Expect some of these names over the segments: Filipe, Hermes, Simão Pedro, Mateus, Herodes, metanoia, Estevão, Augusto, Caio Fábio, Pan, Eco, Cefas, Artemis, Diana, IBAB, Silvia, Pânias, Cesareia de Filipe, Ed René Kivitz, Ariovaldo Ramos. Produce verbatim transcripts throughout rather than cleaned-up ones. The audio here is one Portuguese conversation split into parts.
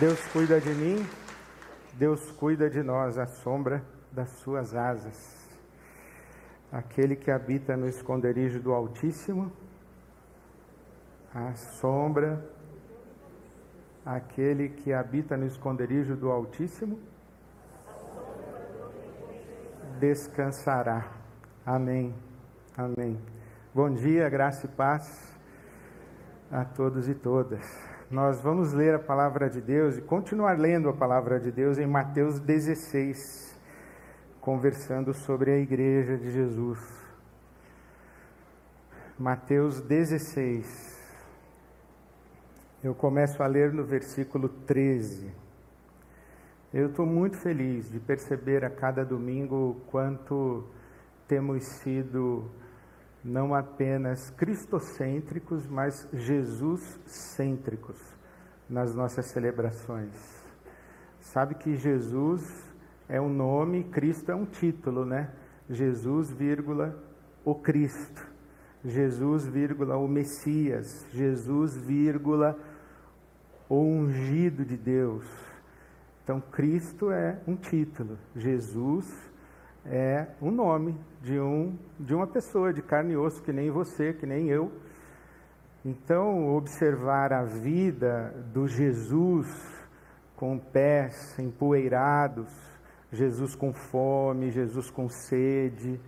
Deus cuida de mim, Deus cuida de nós, à sombra das suas asas. Aquele que habita no esconderijo do Altíssimo, à sombra, aquele que habita no esconderijo do Altíssimo, descansará. Amém, amém. Bom dia, graça e paz a todos e todas. Nós vamos ler a palavra de Deus e continuar lendo a palavra de Deus em Mateus dezesseis, conversando sobre a igreja de Jesus. Mateus dezesseis. Eu começo a ler no versículo treze. Eu estou muito feliz de perceber a cada domingo o quanto temos sido não apenas cristocêntricos, mas Jesus-cêntricos nas nossas celebrações. Sabe que Jesus é um nome, Cristo é um título, né? Jesus, vírgula, o Cristo. Jesus, vírgula, o Messias. Jesus, vírgula, o ungido de Deus. Então, Cristo é um título. Jesus é um nome de, um, de uma pessoa de carne e osso, que nem você, que nem eu. Então, observar a vida do Jesus com pés empoeirados, Jesus com fome, Jesus com sede,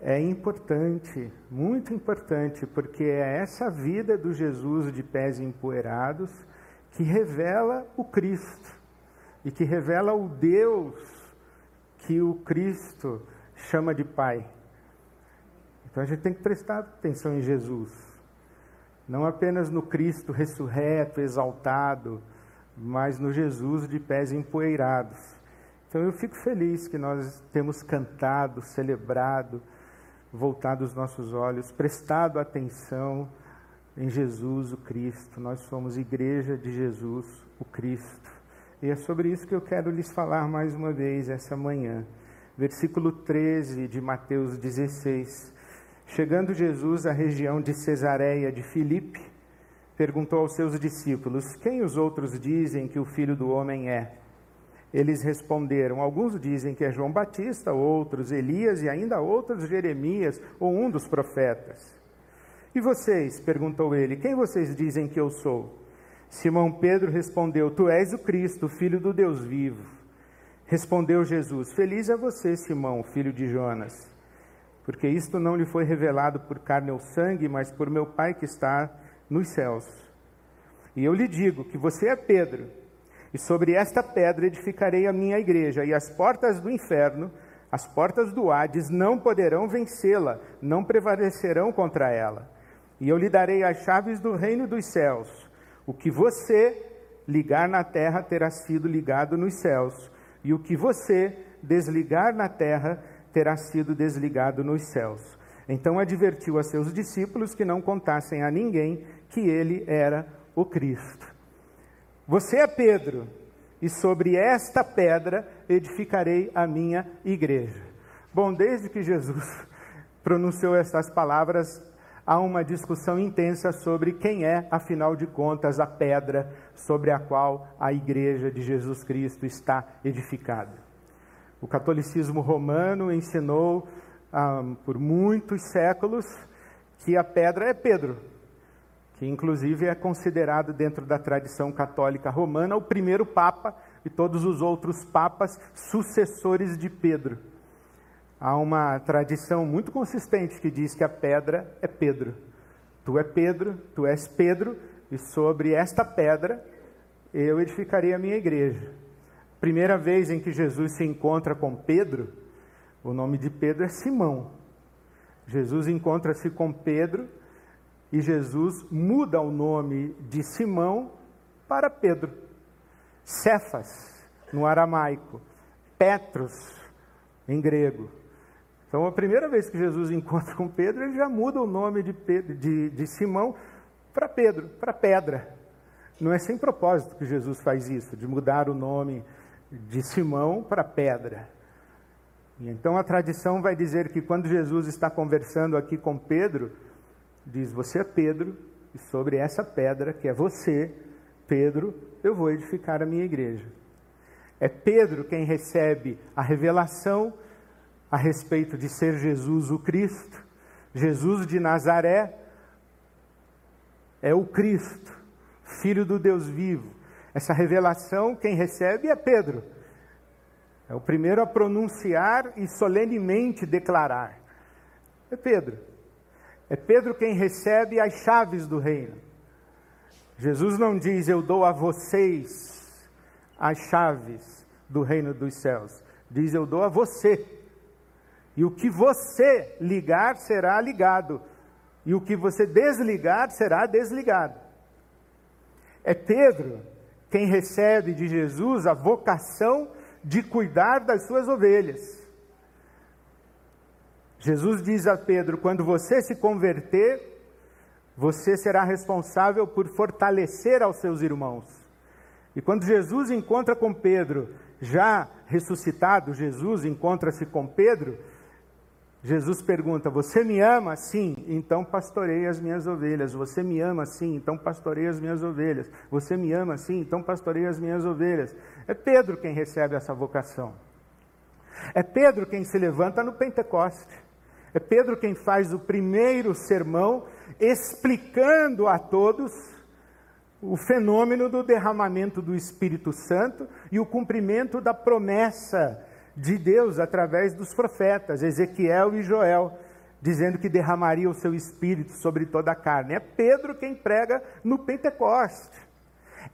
é importante, muito importante, porque é essa vida do Jesus de pés empoeirados que revela o Cristo e que revela o Deus que o Cristo chama de Pai. Então a gente tem que prestar atenção em Jesus, não apenas no Cristo ressurreto, exaltado, mas no Jesus de pés empoeirados. Então eu fico feliz que nós temos cantado, celebrado, voltado os nossos olhos, prestado atenção em Jesus, o Cristo. Nós somos igreja de Jesus, o Cristo. E é sobre isso que eu quero lhes falar mais uma vez essa manhã. Versículo treze de Mateus dezesseis. Chegando Jesus à região de Cesareia de Filipe, perguntou aos seus discípulos: quem os outros dizem que o Filho do Homem é? Eles responderam: alguns dizem que é João Batista, outros Elias e ainda outros Jeremias ou um dos profetas. E vocês, perguntou ele, quem vocês dizem que eu sou? Simão Pedro respondeu: tu és o Cristo, filho do Deus vivo. Respondeu Jesus: feliz é você, Simão, filho de Jonas, porque isto não lhe foi revelado por carne ou sangue, mas por meu Pai que está nos céus. E eu lhe digo que você é Pedro, e sobre esta pedra edificarei a minha igreja, e as portas do inferno, as portas do Hades, não poderão vencê-la, não prevalecerão contra ela. E eu lhe darei as chaves do reino dos céus. O que você ligar na terra terá sido ligado nos céus, e o que você desligar na terra terá sido desligado nos céus. Então advertiu a seus discípulos que não contassem a ninguém que ele era o Cristo. Você é Pedro, e sobre esta pedra edificarei a minha igreja. Bom, desde que Jesus pronunciou estas palavras, há uma discussão intensa sobre quem é, afinal de contas, a pedra sobre a qual a igreja de Jesus Cristo está edificada. O catolicismo romano ensinou ah, por muitos séculos que a pedra é Pedro, que inclusive é considerado dentro da tradição católica romana o primeiro papa e todos os outros papas sucessores de Pedro. Há uma tradição muito consistente que diz que a pedra é Pedro. Tu é Pedro, tu és Pedro, e sobre esta pedra eu edificarei a minha igreja. Primeira vez em que Jesus se encontra com Pedro, o nome de Pedro é Simão. Jesus encontra-se com Pedro e Jesus muda o nome de Simão para Pedro. Cefas, no aramaico, Petros, em grego. Então, a primeira vez que Jesus encontra com Pedro, ele já muda o nome de, Pedro, de, de Simão para Pedro, para Pedra. Não é sem propósito que Jesus faz isso, de mudar o nome de Simão para Pedra. E então, a tradição vai dizer que quando Jesus está conversando aqui com Pedro, diz: você é Pedro, e sobre essa pedra, que é você, Pedro, eu vou edificar a minha igreja. É Pedro quem recebe a revelação a respeito de ser Jesus o Cristo. Jesus de Nazaré é o Cristo, Filho do Deus vivo. Essa revelação quem recebe é Pedro. É o primeiro a pronunciar e solenemente declarar. É Pedro. É Pedro quem recebe as chaves do reino. Jesus não diz, eu dou a vocês as chaves do reino dos céus. Diz, eu dou a você. E o que você ligar será ligado. E o que você desligar será desligado. É Pedro quem recebe de Jesus a vocação de cuidar das suas ovelhas. Jesus diz a Pedro, quando você se converter, você será responsável por fortalecer aos seus irmãos. E quando Jesus encontra com Pedro, já ressuscitado, Jesus encontra-se com Pedro, Jesus pergunta, você me ama? Sim, então pastorei as minhas ovelhas. Você me ama? Sim, então pastorei as minhas ovelhas. Você me ama? Sim, então pastorei as minhas ovelhas. É Pedro quem recebe essa vocação. É Pedro quem se levanta no Pentecoste. É Pedro quem faz o primeiro sermão, explicando a todos o fenômeno do derramamento do Espírito Santo e o cumprimento da promessa de Deus através dos profetas, Ezequiel e Joel, dizendo que derramaria o seu Espírito sobre toda a carne. É Pedro quem prega no Pentecoste.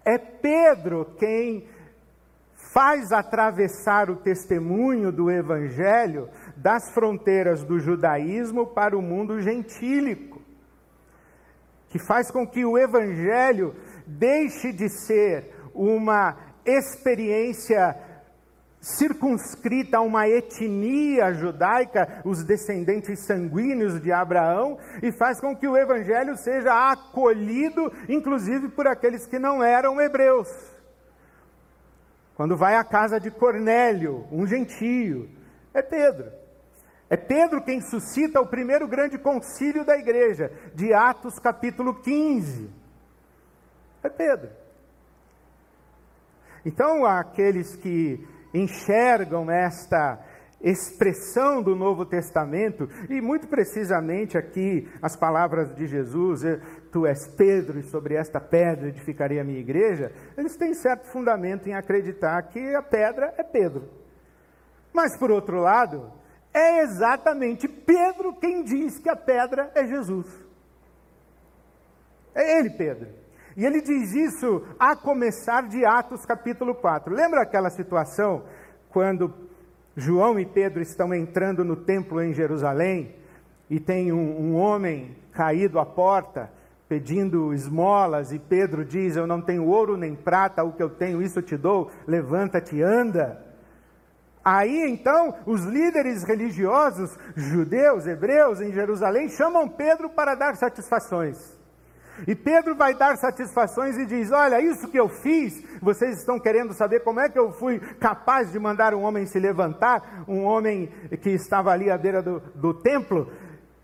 É Pedro quem faz atravessar o testemunho do Evangelho das fronteiras do judaísmo para o mundo gentílico, que faz com que o Evangelho deixe de ser uma experiência circunscrita a uma etnia judaica, os descendentes sanguíneos de Abraão, e faz com que o Evangelho seja acolhido, inclusive por aqueles que não eram hebreus. Quando vai à casa de Cornélio, um gentio, é Pedro. É Pedro quem suscita o primeiro grande concílio da igreja, de Atos capítulo quinze. É Pedro. Então, aqueles que enxergam esta expressão do Novo Testamento, e muito precisamente aqui as palavras de Jesus, tu és Pedro e sobre esta pedra edificarei a minha igreja, eles têm certo fundamento em acreditar que a pedra é Pedro. Mas por outro lado, é exatamente Pedro quem diz que a pedra é Jesus. É ele, Pedro. E ele diz isso a começar de Atos capítulo quatro. Lembra aquela situação quando João e Pedro estão entrando no templo em Jerusalém e tem um, um homem caído à porta pedindo esmolas e Pedro diz, eu não tenho ouro nem prata, o que eu tenho isso eu te dou, levanta-te e anda. Aí então os líderes religiosos, judeus, hebreus em Jerusalém chamam Pedro para dar satisfações. E Pedro vai dar satisfações e diz, olha, isso que eu fiz, vocês estão querendo saber como é que eu fui capaz de mandar um homem se levantar, um homem que estava ali à beira do, do templo,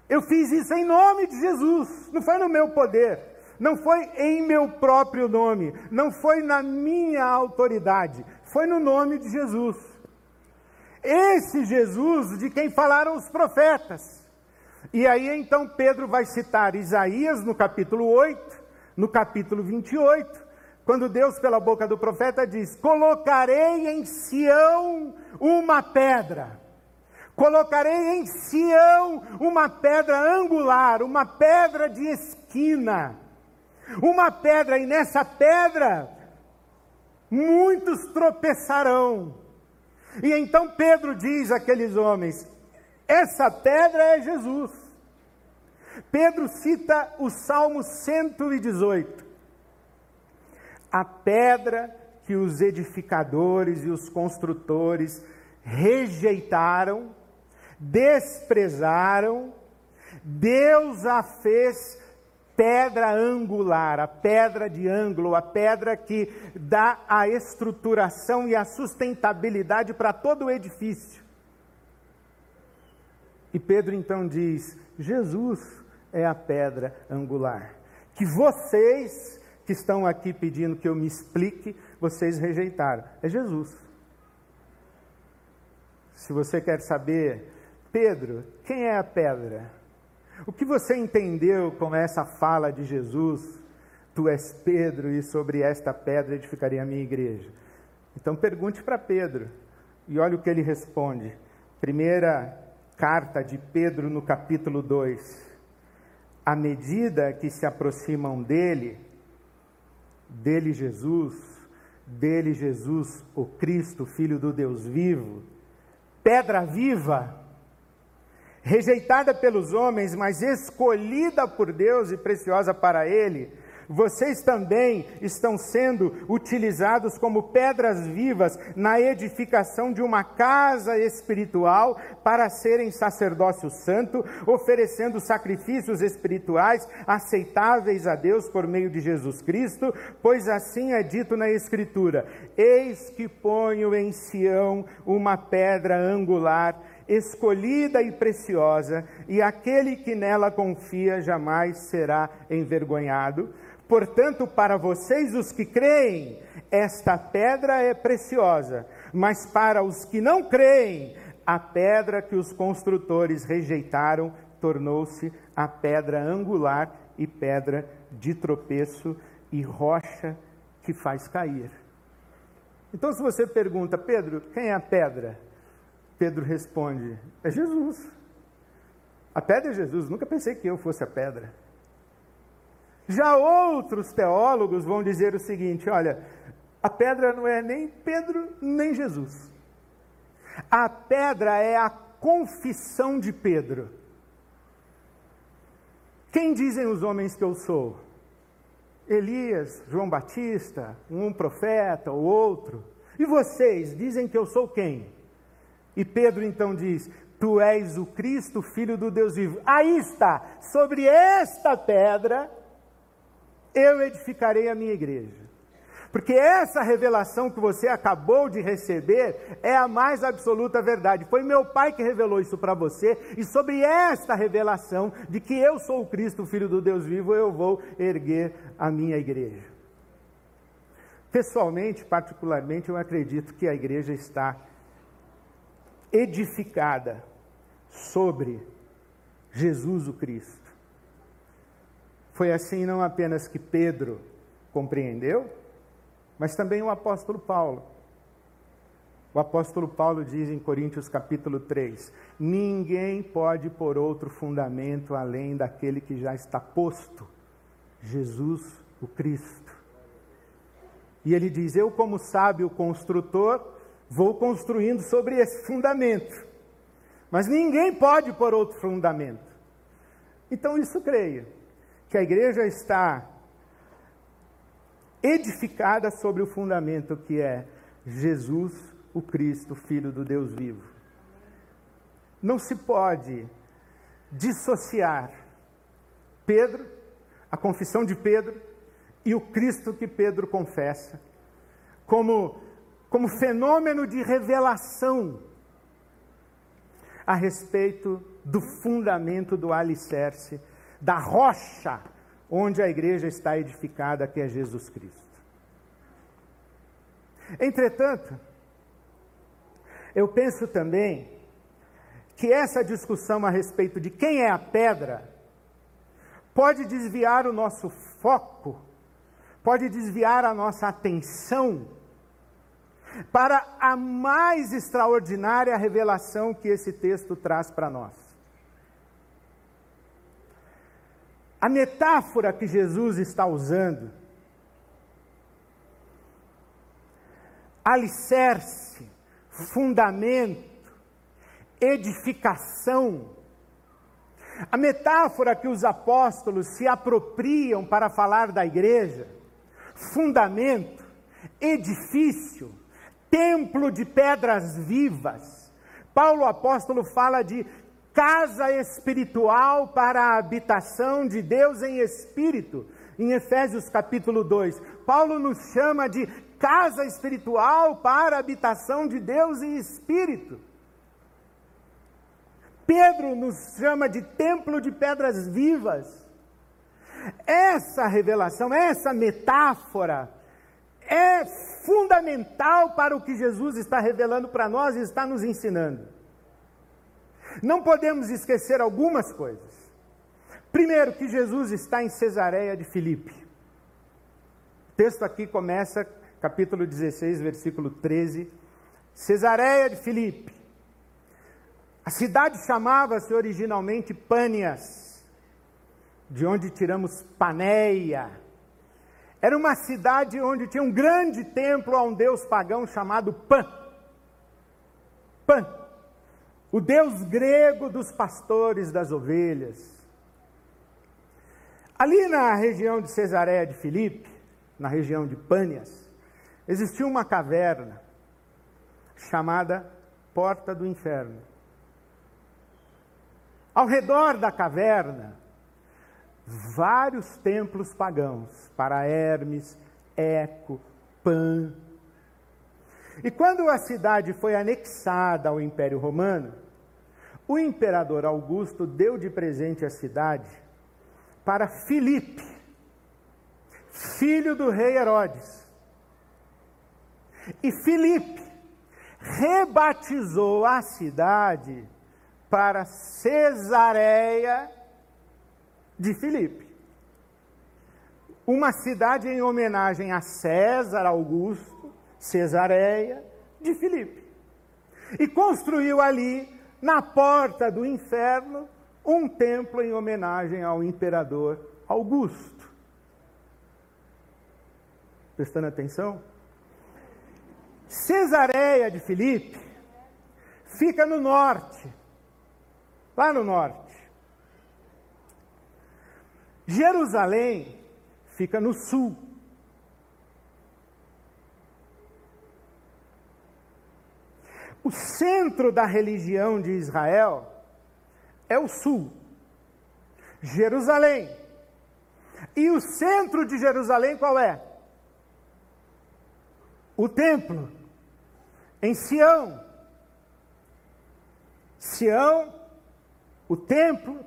eu fiz isso em nome de Jesus, não foi no meu poder, não foi em meu próprio nome, não foi na minha autoridade, foi no nome de Jesus. Esse Jesus de quem falaram os profetas. E aí então Pedro vai citar Isaías no capítulo oito, no capítulo vinte e oito, quando Deus pela boca do profeta diz, colocarei em Sião uma pedra, colocarei em Sião uma pedra angular, uma pedra de esquina, uma pedra, e nessa pedra muitos tropeçarão. E então Pedro diz àqueles homens, essa pedra é Jesus. Pedro cita o Salmo cento e dezoito. A pedra que os edificadores e os construtores rejeitaram, desprezaram, Deus a fez pedra angular, a pedra de ângulo, a pedra que dá a estruturação e a sustentabilidade para todo o edifício. E Pedro então diz, Jesus é a pedra angular, que vocês que estão aqui pedindo que eu me explique, vocês rejeitaram. É Jesus. Se você quer saber, Pedro, quem é a pedra? O que você entendeu com essa fala de Jesus? Tu és Pedro e sobre esta pedra edificarei a minha igreja. Então pergunte para Pedro. E olha o que ele responde. Primeira carta de Pedro no capítulo dois. À medida que se aproximam dele, dele Jesus, dele Jesus, o Cristo, Filho do Deus vivo, pedra viva, rejeitada pelos homens, mas escolhida por Deus e preciosa para Ele, vocês também estão sendo utilizados como pedras vivas na edificação de uma casa espiritual para serem sacerdócio santo, oferecendo sacrifícios espirituais aceitáveis a Deus por meio de Jesus Cristo, pois assim é dito na Escritura: eis que ponho em Sião uma pedra angular, escolhida e preciosa, e aquele que nela confia jamais será envergonhado. Portanto, para vocês, os que creem, esta pedra é preciosa, mas para os que não creem, a pedra que os construtores rejeitaram tornou-se a pedra angular e pedra de tropeço e rocha que faz cair. Então, se você pergunta, Pedro, quem é a pedra? Pedro responde, é Jesus. A pedra é Jesus, nunca pensei que eu fosse a pedra. Já outros teólogos vão dizer o seguinte, olha, a pedra não é nem Pedro, nem Jesus. A pedra é a confissão de Pedro. Quem dizem os homens que eu sou? Elias, João Batista, um profeta ou outro. E vocês dizem que eu sou quem? E Pedro então diz, tu és o Cristo, Filho do Deus vivo. Aí está, sobre esta pedra eu edificarei a minha igreja. Porque essa revelação que você acabou de receber é a mais absoluta verdade. Foi meu Pai que revelou isso para você, e sobre esta revelação de que eu sou o Cristo, Filho do Deus vivo, eu vou erguer a minha igreja. Pessoalmente, particularmente, eu acredito que a igreja está edificada sobre Jesus o Cristo. Foi assim não apenas que Pedro compreendeu, mas também o apóstolo Paulo. O apóstolo Paulo diz em Coríntios capítulo três, ninguém pode pôr outro fundamento além daquele que já está posto, Jesus o Cristo. E ele diz, eu como sábio construtor, vou construindo sobre esse fundamento, mas ninguém pode pôr outro fundamento. Então isso creio, que a igreja está edificada sobre o fundamento que é Jesus, o Cristo, Filho do Deus vivo. Não se pode dissociar Pedro, a confissão de Pedro, e o Cristo que Pedro confessa, como, como fenômeno de revelação a respeito do fundamento, do alicerce, da rocha onde a igreja está edificada, que é Jesus Cristo. Entretanto, eu penso também que essa discussão a respeito de quem é a pedra pode desviar o nosso foco, pode desviar a nossa atenção para a mais extraordinária revelação que esse texto traz para nós. A metáfora que Jesus está usando, alicerce, fundamento, edificação, a metáfora que os apóstolos se apropriam para falar da igreja, fundamento, edifício, templo de pedras vivas. Paulo apóstolo fala de casa espiritual para a habitação de Deus em espírito, em Efésios capítulo dois. Paulo nos chama de casa espiritual para a habitação de Deus em espírito. Pedro nos chama de templo de pedras vivas. Essa revelação, essa metáfora é fundamental para o que Jesus está revelando para nós e está nos ensinando. Não podemos esquecer algumas coisas. Primeiro, que Jesus está em Cesareia de Filipe. O texto aqui começa, capítulo dezesseis, versículo treze. Cesareia de Filipe. A cidade chamava-se originalmente Pânias, de onde tiramos Paneia. Era uma cidade onde tinha um grande templo a um deus pagão chamado Pan. Pan, o deus grego dos pastores das ovelhas. Ali na região de Cesareia de Filipe, na região de Pânias, existia uma caverna chamada Porta do Inferno. Ao redor da caverna, vários templos pagãos, para Hermes, Eco, Pan. E quando a cidade foi anexada ao Império Romano, o imperador Augusto deu de presente a cidade para Filipe, filho do rei Herodes. E Filipe rebatizou a cidade para Cesareia de Filipe, uma cidade em homenagem a César Augusto, Cesareia de Filipe, e construiu ali, na porta do inferno, um templo em homenagem ao imperador Augusto. Prestando atenção? Cesareia de Filipe fica no norte, lá no norte. Jerusalém fica no sul. O centro da religião de Israel é o sul, Jerusalém. E o centro de Jerusalém qual é? O templo, em Sião. Sião, o templo,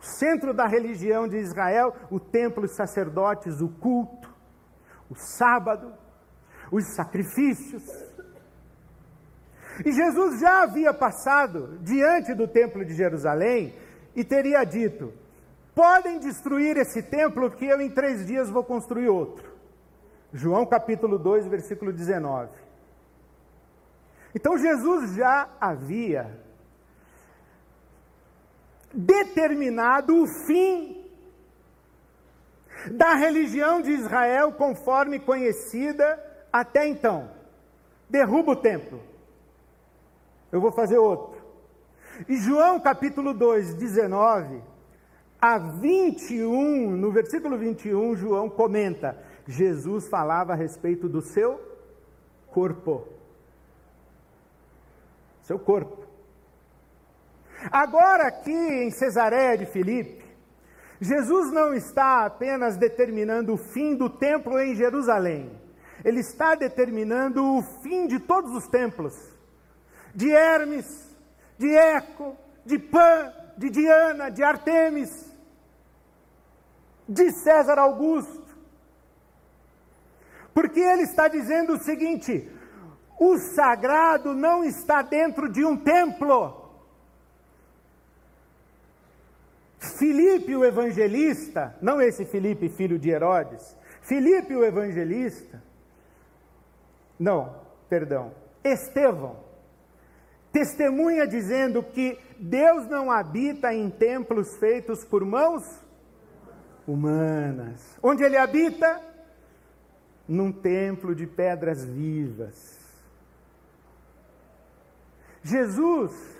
o centro da religião de Israel, o templo, os sacerdotes, o culto, o sábado, os sacrifícios. E Jesus já havia passado diante do templo de Jerusalém e teria dito: podem destruir esse templo que eu em três dias vou construir outro. João capítulo dois, versículo dezenove. Então Jesus já havia determinado o fim da religião de Israel conforme conhecida até então. Derruba o templo, eu vou fazer outro. E João capítulo dois, dezenove a vinte e um, no versículo vinte e um, João comenta: Jesus falava a respeito do seu corpo. Seu corpo. Agora aqui em Cesareia de Filipe, Jesus não está apenas determinando o fim do templo em Jerusalém. Ele está determinando o fim de todos os templos. De Hermes, de Eco, de Pan, de Diana, de Artemis, de César Augusto. Porque ele está dizendo o seguinte: o sagrado não está dentro de um templo. Filipe o evangelista, não esse Filipe filho de Herodes, Filipe o evangelista, não, perdão, Estevão, testemunha dizendo que Deus não habita em templos feitos por mãos humanas. Onde ele habita? Num templo de pedras vivas. Jesus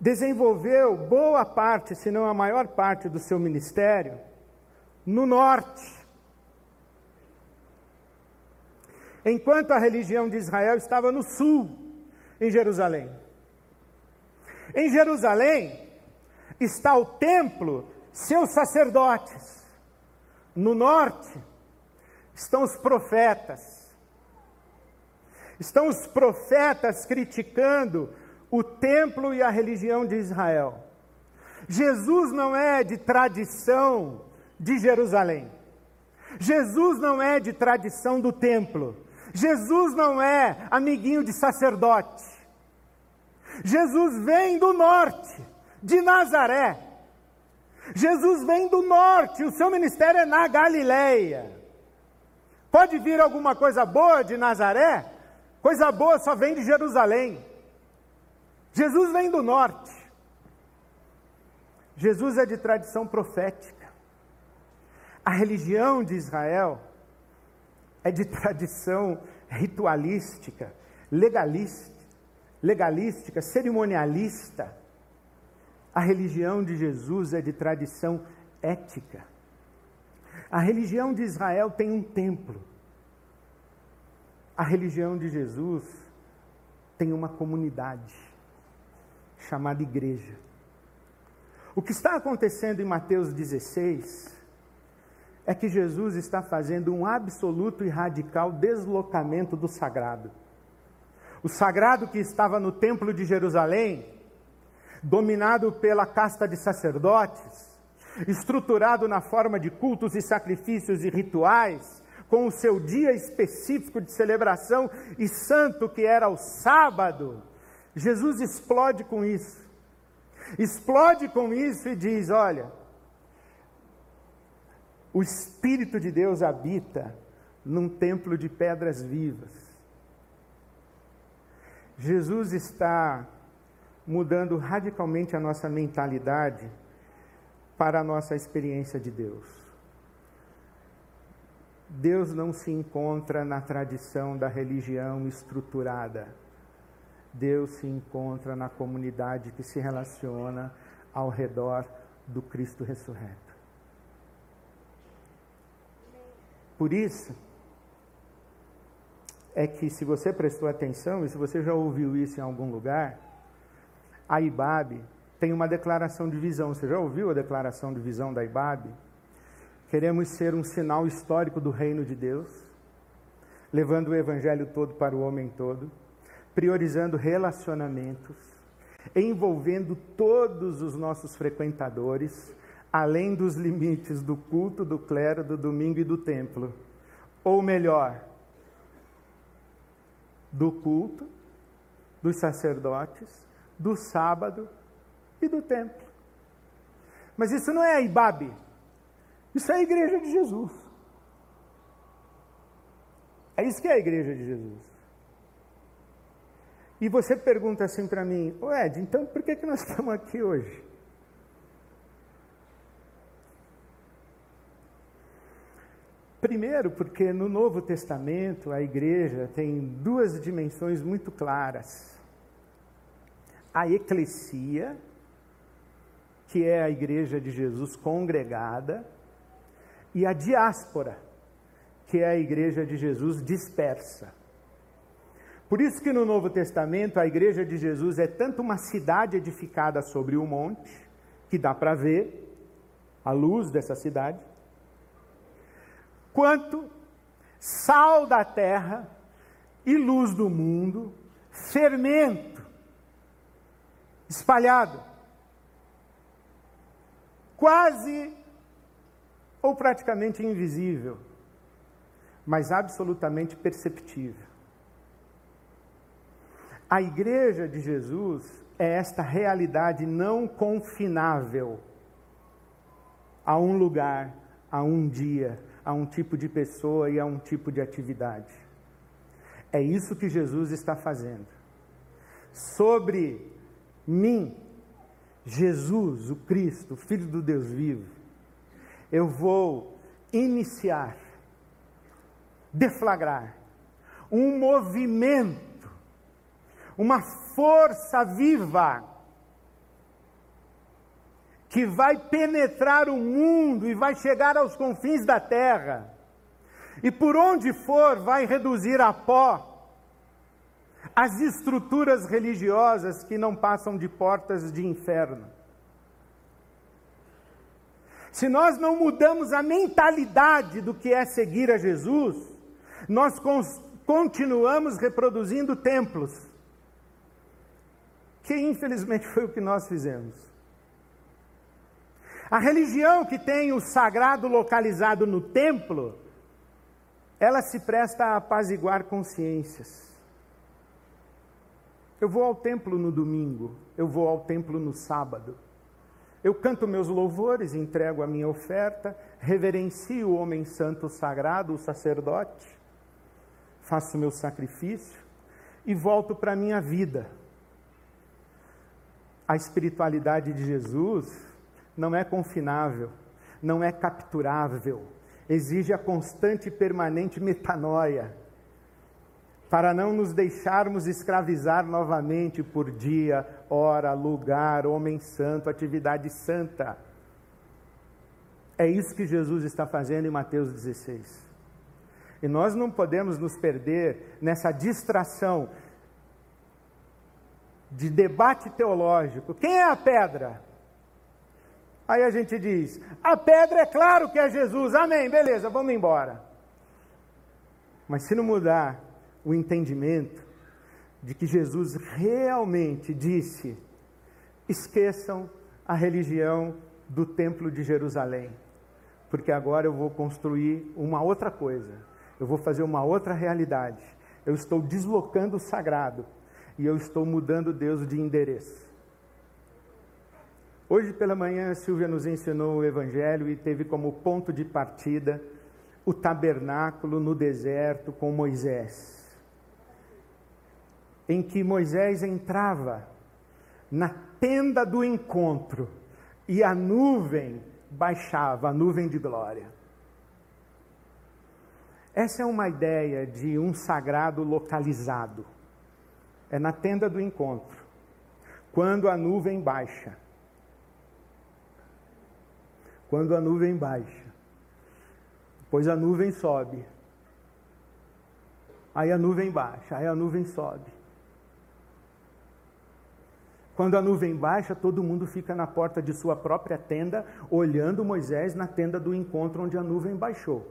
desenvolveu boa parte, se não a maior parte do seu ministério, no norte. Enquanto a religião de Israel estava no sul, em Jerusalém. Em Jerusalém está o templo, seus sacerdotes. No norte estão os profetas. Estão os profetas criticando o templo e a religião de Israel. Jesus não é de tradição de Jerusalém. Jesus não é de tradição do templo. Jesus não é amiguinho de sacerdote. Jesus vem do norte, de Nazaré. Jesus vem do norte, o seu ministério é na Galileia. Pode vir alguma coisa boa de Nazaré? Coisa boa só vem de Jerusalém. Jesus vem do norte. Jesus é de tradição profética. A religião de Israel é de tradição ritualística, legalista, legalística, cerimonialista. A religião de Jesus é de tradição ética. A religião de Israel tem um templo. A religião de Jesus tem uma comunidade chamada igreja. O que está acontecendo em Mateus dezesseis é que Jesus está fazendo um absoluto e radical deslocamento do sagrado. O sagrado que estava no templo de Jerusalém, dominado pela casta de sacerdotes, estruturado na forma de cultos e sacrifícios e rituais, com o seu dia específico de celebração e santo que era o sábado, Jesus explode com isso. Explode com isso e diz, olha, o Espírito de Deus habita num templo de pedras vivas. Jesus está mudando radicalmente a nossa mentalidade para a nossa experiência de Deus. Deus não se encontra na tradição da religião estruturada. Deus se encontra na comunidade que se relaciona ao redor do Cristo ressurreto. Por isso, é que se você prestou atenção, e se você já ouviu isso em algum lugar, a I B A B tem uma declaração de visão. Você já ouviu a declaração de visão da I B A B? Queremos ser um sinal histórico do reino de Deus, levando o evangelho todo para o homem todo, priorizando relacionamentos, envolvendo todos os nossos frequentadores, além dos limites do culto, do clero, do domingo e do templo. Ou melhor, do culto, dos sacerdotes, do sábado e do templo. Mas isso não é a I B A B, isso é a igreja de Jesus. É isso que é a igreja de Jesus. E você pergunta assim para mim, ô Ed, então por que que nós estamos aqui hoje? Primeiro, porque no Novo Testamento a igreja tem duas dimensões muito claras. A eclesia, que é a igreja de Jesus congregada, e a diáspora, que é a igreja de Jesus dispersa. Por isso que no Novo Testamento a igreja de Jesus é tanto uma cidade edificada sobre o monte, que dá para ver a luz dessa cidade, quanto sal da terra e luz do mundo, fermento espalhado, quase ou praticamente invisível, mas absolutamente perceptível. A igreja de Jesus é esta realidade não confinável a um lugar, a um dia, a um tipo de pessoa e a um tipo de atividade. É isso que Jesus está fazendo. Sobre mim, Jesus, o Cristo, Filho do Deus vivo, eu vou iniciar, deflagrar um movimento, uma força viva que vai penetrar o mundo e vai chegar aos confins da terra, e por onde for vai reduzir a pó as estruturas religiosas que não passam de portas de inferno. Se nós não mudamos a mentalidade do que é seguir a Jesus, nós continuamos reproduzindo templos, que infelizmente foi o que nós fizemos. A religião que tem o sagrado localizado no templo, ela se presta a apaziguar consciências. Eu vou ao templo no domingo, eu vou ao templo no sábado. Eu canto meus louvores, entrego a minha oferta, reverencio o homem santo sagrado, o sacerdote, faço meu sacrifício e volto para a minha vida. A espiritualidade de Jesus não é confinável, não é capturável, exige a constante e permanente metanoia, para não nos deixarmos escravizar novamente por dia, hora, lugar, homem santo, atividade santa. É isso que Jesus está fazendo em Mateus dezesseis. E nós não podemos nos perder nessa distração de debate teológico. Quem é a pedra? Aí a gente diz, a pedra é claro que é Jesus, amém, beleza, vamos embora. Mas se não mudar o entendimento de que Jesus realmente disse, esqueçam a religião do templo de Jerusalém, porque agora eu vou construir uma outra coisa, eu vou fazer uma outra realidade, eu estou deslocando o sagrado e eu estou mudando Deus de endereço. Hoje pela manhã a Silvia nos ensinou o Evangelho e teve como ponto de partida o tabernáculo no deserto com Moisés, em que Moisés entrava na tenda do encontro e a nuvem baixava, a nuvem de glória. Essa é uma ideia de um sagrado localizado, é na tenda do encontro, quando a nuvem baixa. Quando a nuvem baixa, depois a nuvem sobe, aí a nuvem baixa, aí a nuvem sobe. Quando a nuvem baixa, todo mundo fica na porta de sua própria tenda, olhando Moisés na tenda do encontro onde a nuvem baixou.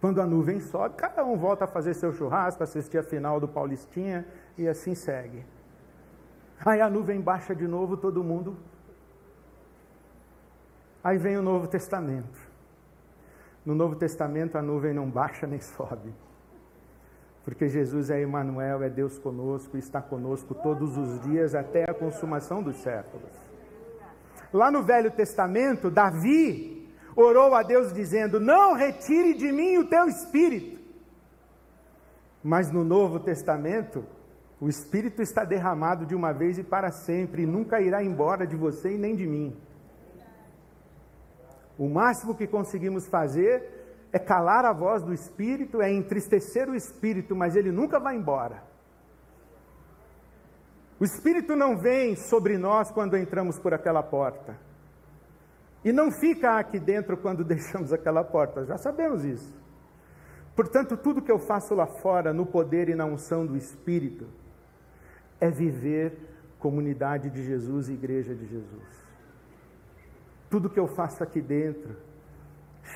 Quando a nuvem sobe, cada um volta a fazer seu churrasco, assistir a final do Paulistinha e assim segue. Aí a nuvem baixa de novo, todo mundo... Aí vem o Novo Testamento. No Novo Testamento a nuvem não baixa nem sobe, porque Jesus é Emanuel, é Deus conosco, está conosco todos os dias até a consumação dos séculos. Lá no Velho Testamento, Davi orou a Deus dizendo, não retire de mim o teu Espírito. Mas no Novo Testamento, o Espírito está derramado de uma vez e para sempre, e nunca irá embora de você e nem de mim. O máximo que conseguimos fazer é calar a voz do Espírito, é entristecer o Espírito, mas ele nunca vai embora. O Espírito não vem sobre nós quando entramos por aquela porta. E não fica aqui dentro quando deixamos aquela porta, já sabemos isso. Portanto, tudo que eu faço lá fora, no poder e na unção do Espírito, é viver comunidade de Jesus e igreja de Jesus. Tudo que eu faço aqui dentro,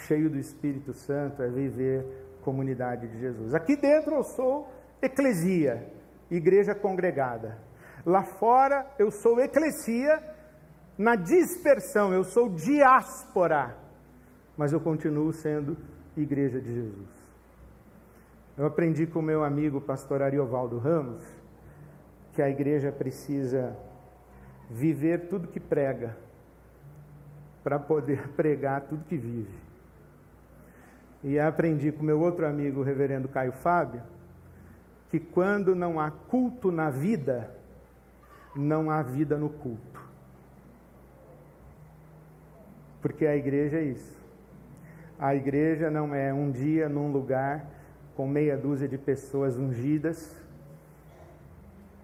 cheio do Espírito Santo, é viver comunidade de Jesus. Aqui dentro eu sou eclesia, igreja congregada. Lá fora eu sou eclesia na dispersão, eu sou diáspora, mas eu continuo sendo igreja de Jesus. Eu aprendi com o meu amigo pastor Ariovaldo Ramos, que a igreja precisa viver tudo que prega, para poder pregar tudo que vive. E aprendi com meu outro amigo, o reverendo Caio Fábio, que quando não há culto na vida, não há vida no culto. Porque a igreja é isso. A igreja não é um dia num lugar com meia dúzia de pessoas ungidas,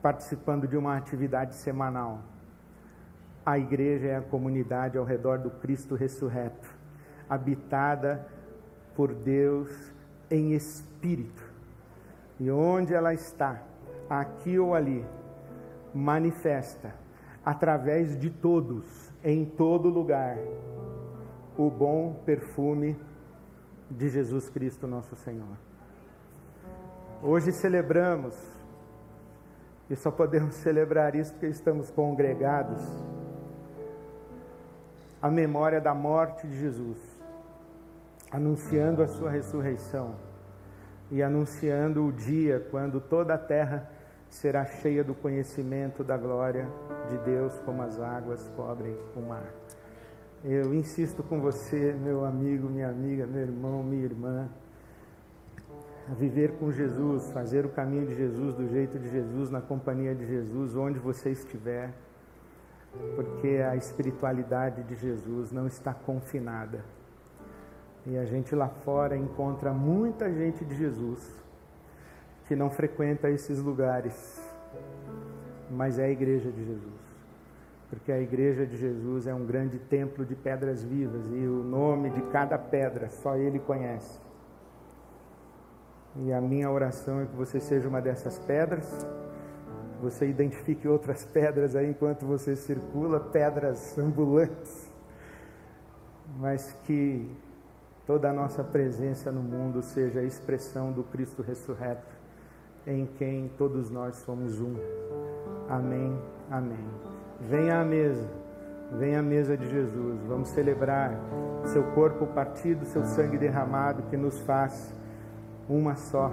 participando de uma atividade semanal. A igreja é a comunidade ao redor do Cristo ressurreto, habitada por Deus em espírito. E onde ela está, aqui ou ali, manifesta, através de todos, em todo lugar, o bom perfume de Jesus Cristo nosso Senhor. Hoje celebramos, e só podemos celebrar isso porque estamos congregados, a memória da morte de Jesus, anunciando a sua ressurreição e anunciando o dia quando toda a terra será cheia do conhecimento da glória de Deus, como as águas cobrem o mar. Eu insisto com você, meu amigo, minha amiga, meu irmão, minha irmã, a viver com Jesus, fazer o caminho de Jesus, do jeito de Jesus, na companhia de Jesus, onde você estiver, porque a espiritualidade de Jesus não está confinada. E a gente lá fora encontra muita gente de Jesus que não frequenta esses lugares, mas é a igreja de Jesus, porque a igreja de Jesus é um grande templo de pedras vivas, e o nome de cada pedra só Ele conhece. E a minha oração é que você seja uma dessas pedras, que você identifique outras pedras aí enquanto você circula, pedras ambulantes, mas que toda a nossa presença no mundo seja a expressão do Cristo ressurreto, em quem todos nós somos um. Amém, amém. Venha à mesa, venha à mesa de Jesus, vamos celebrar seu corpo partido, seu sangue derramado, que nos faz uma só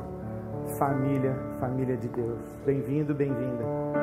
família, família de Deus. Bem-vindo, bem-vinda.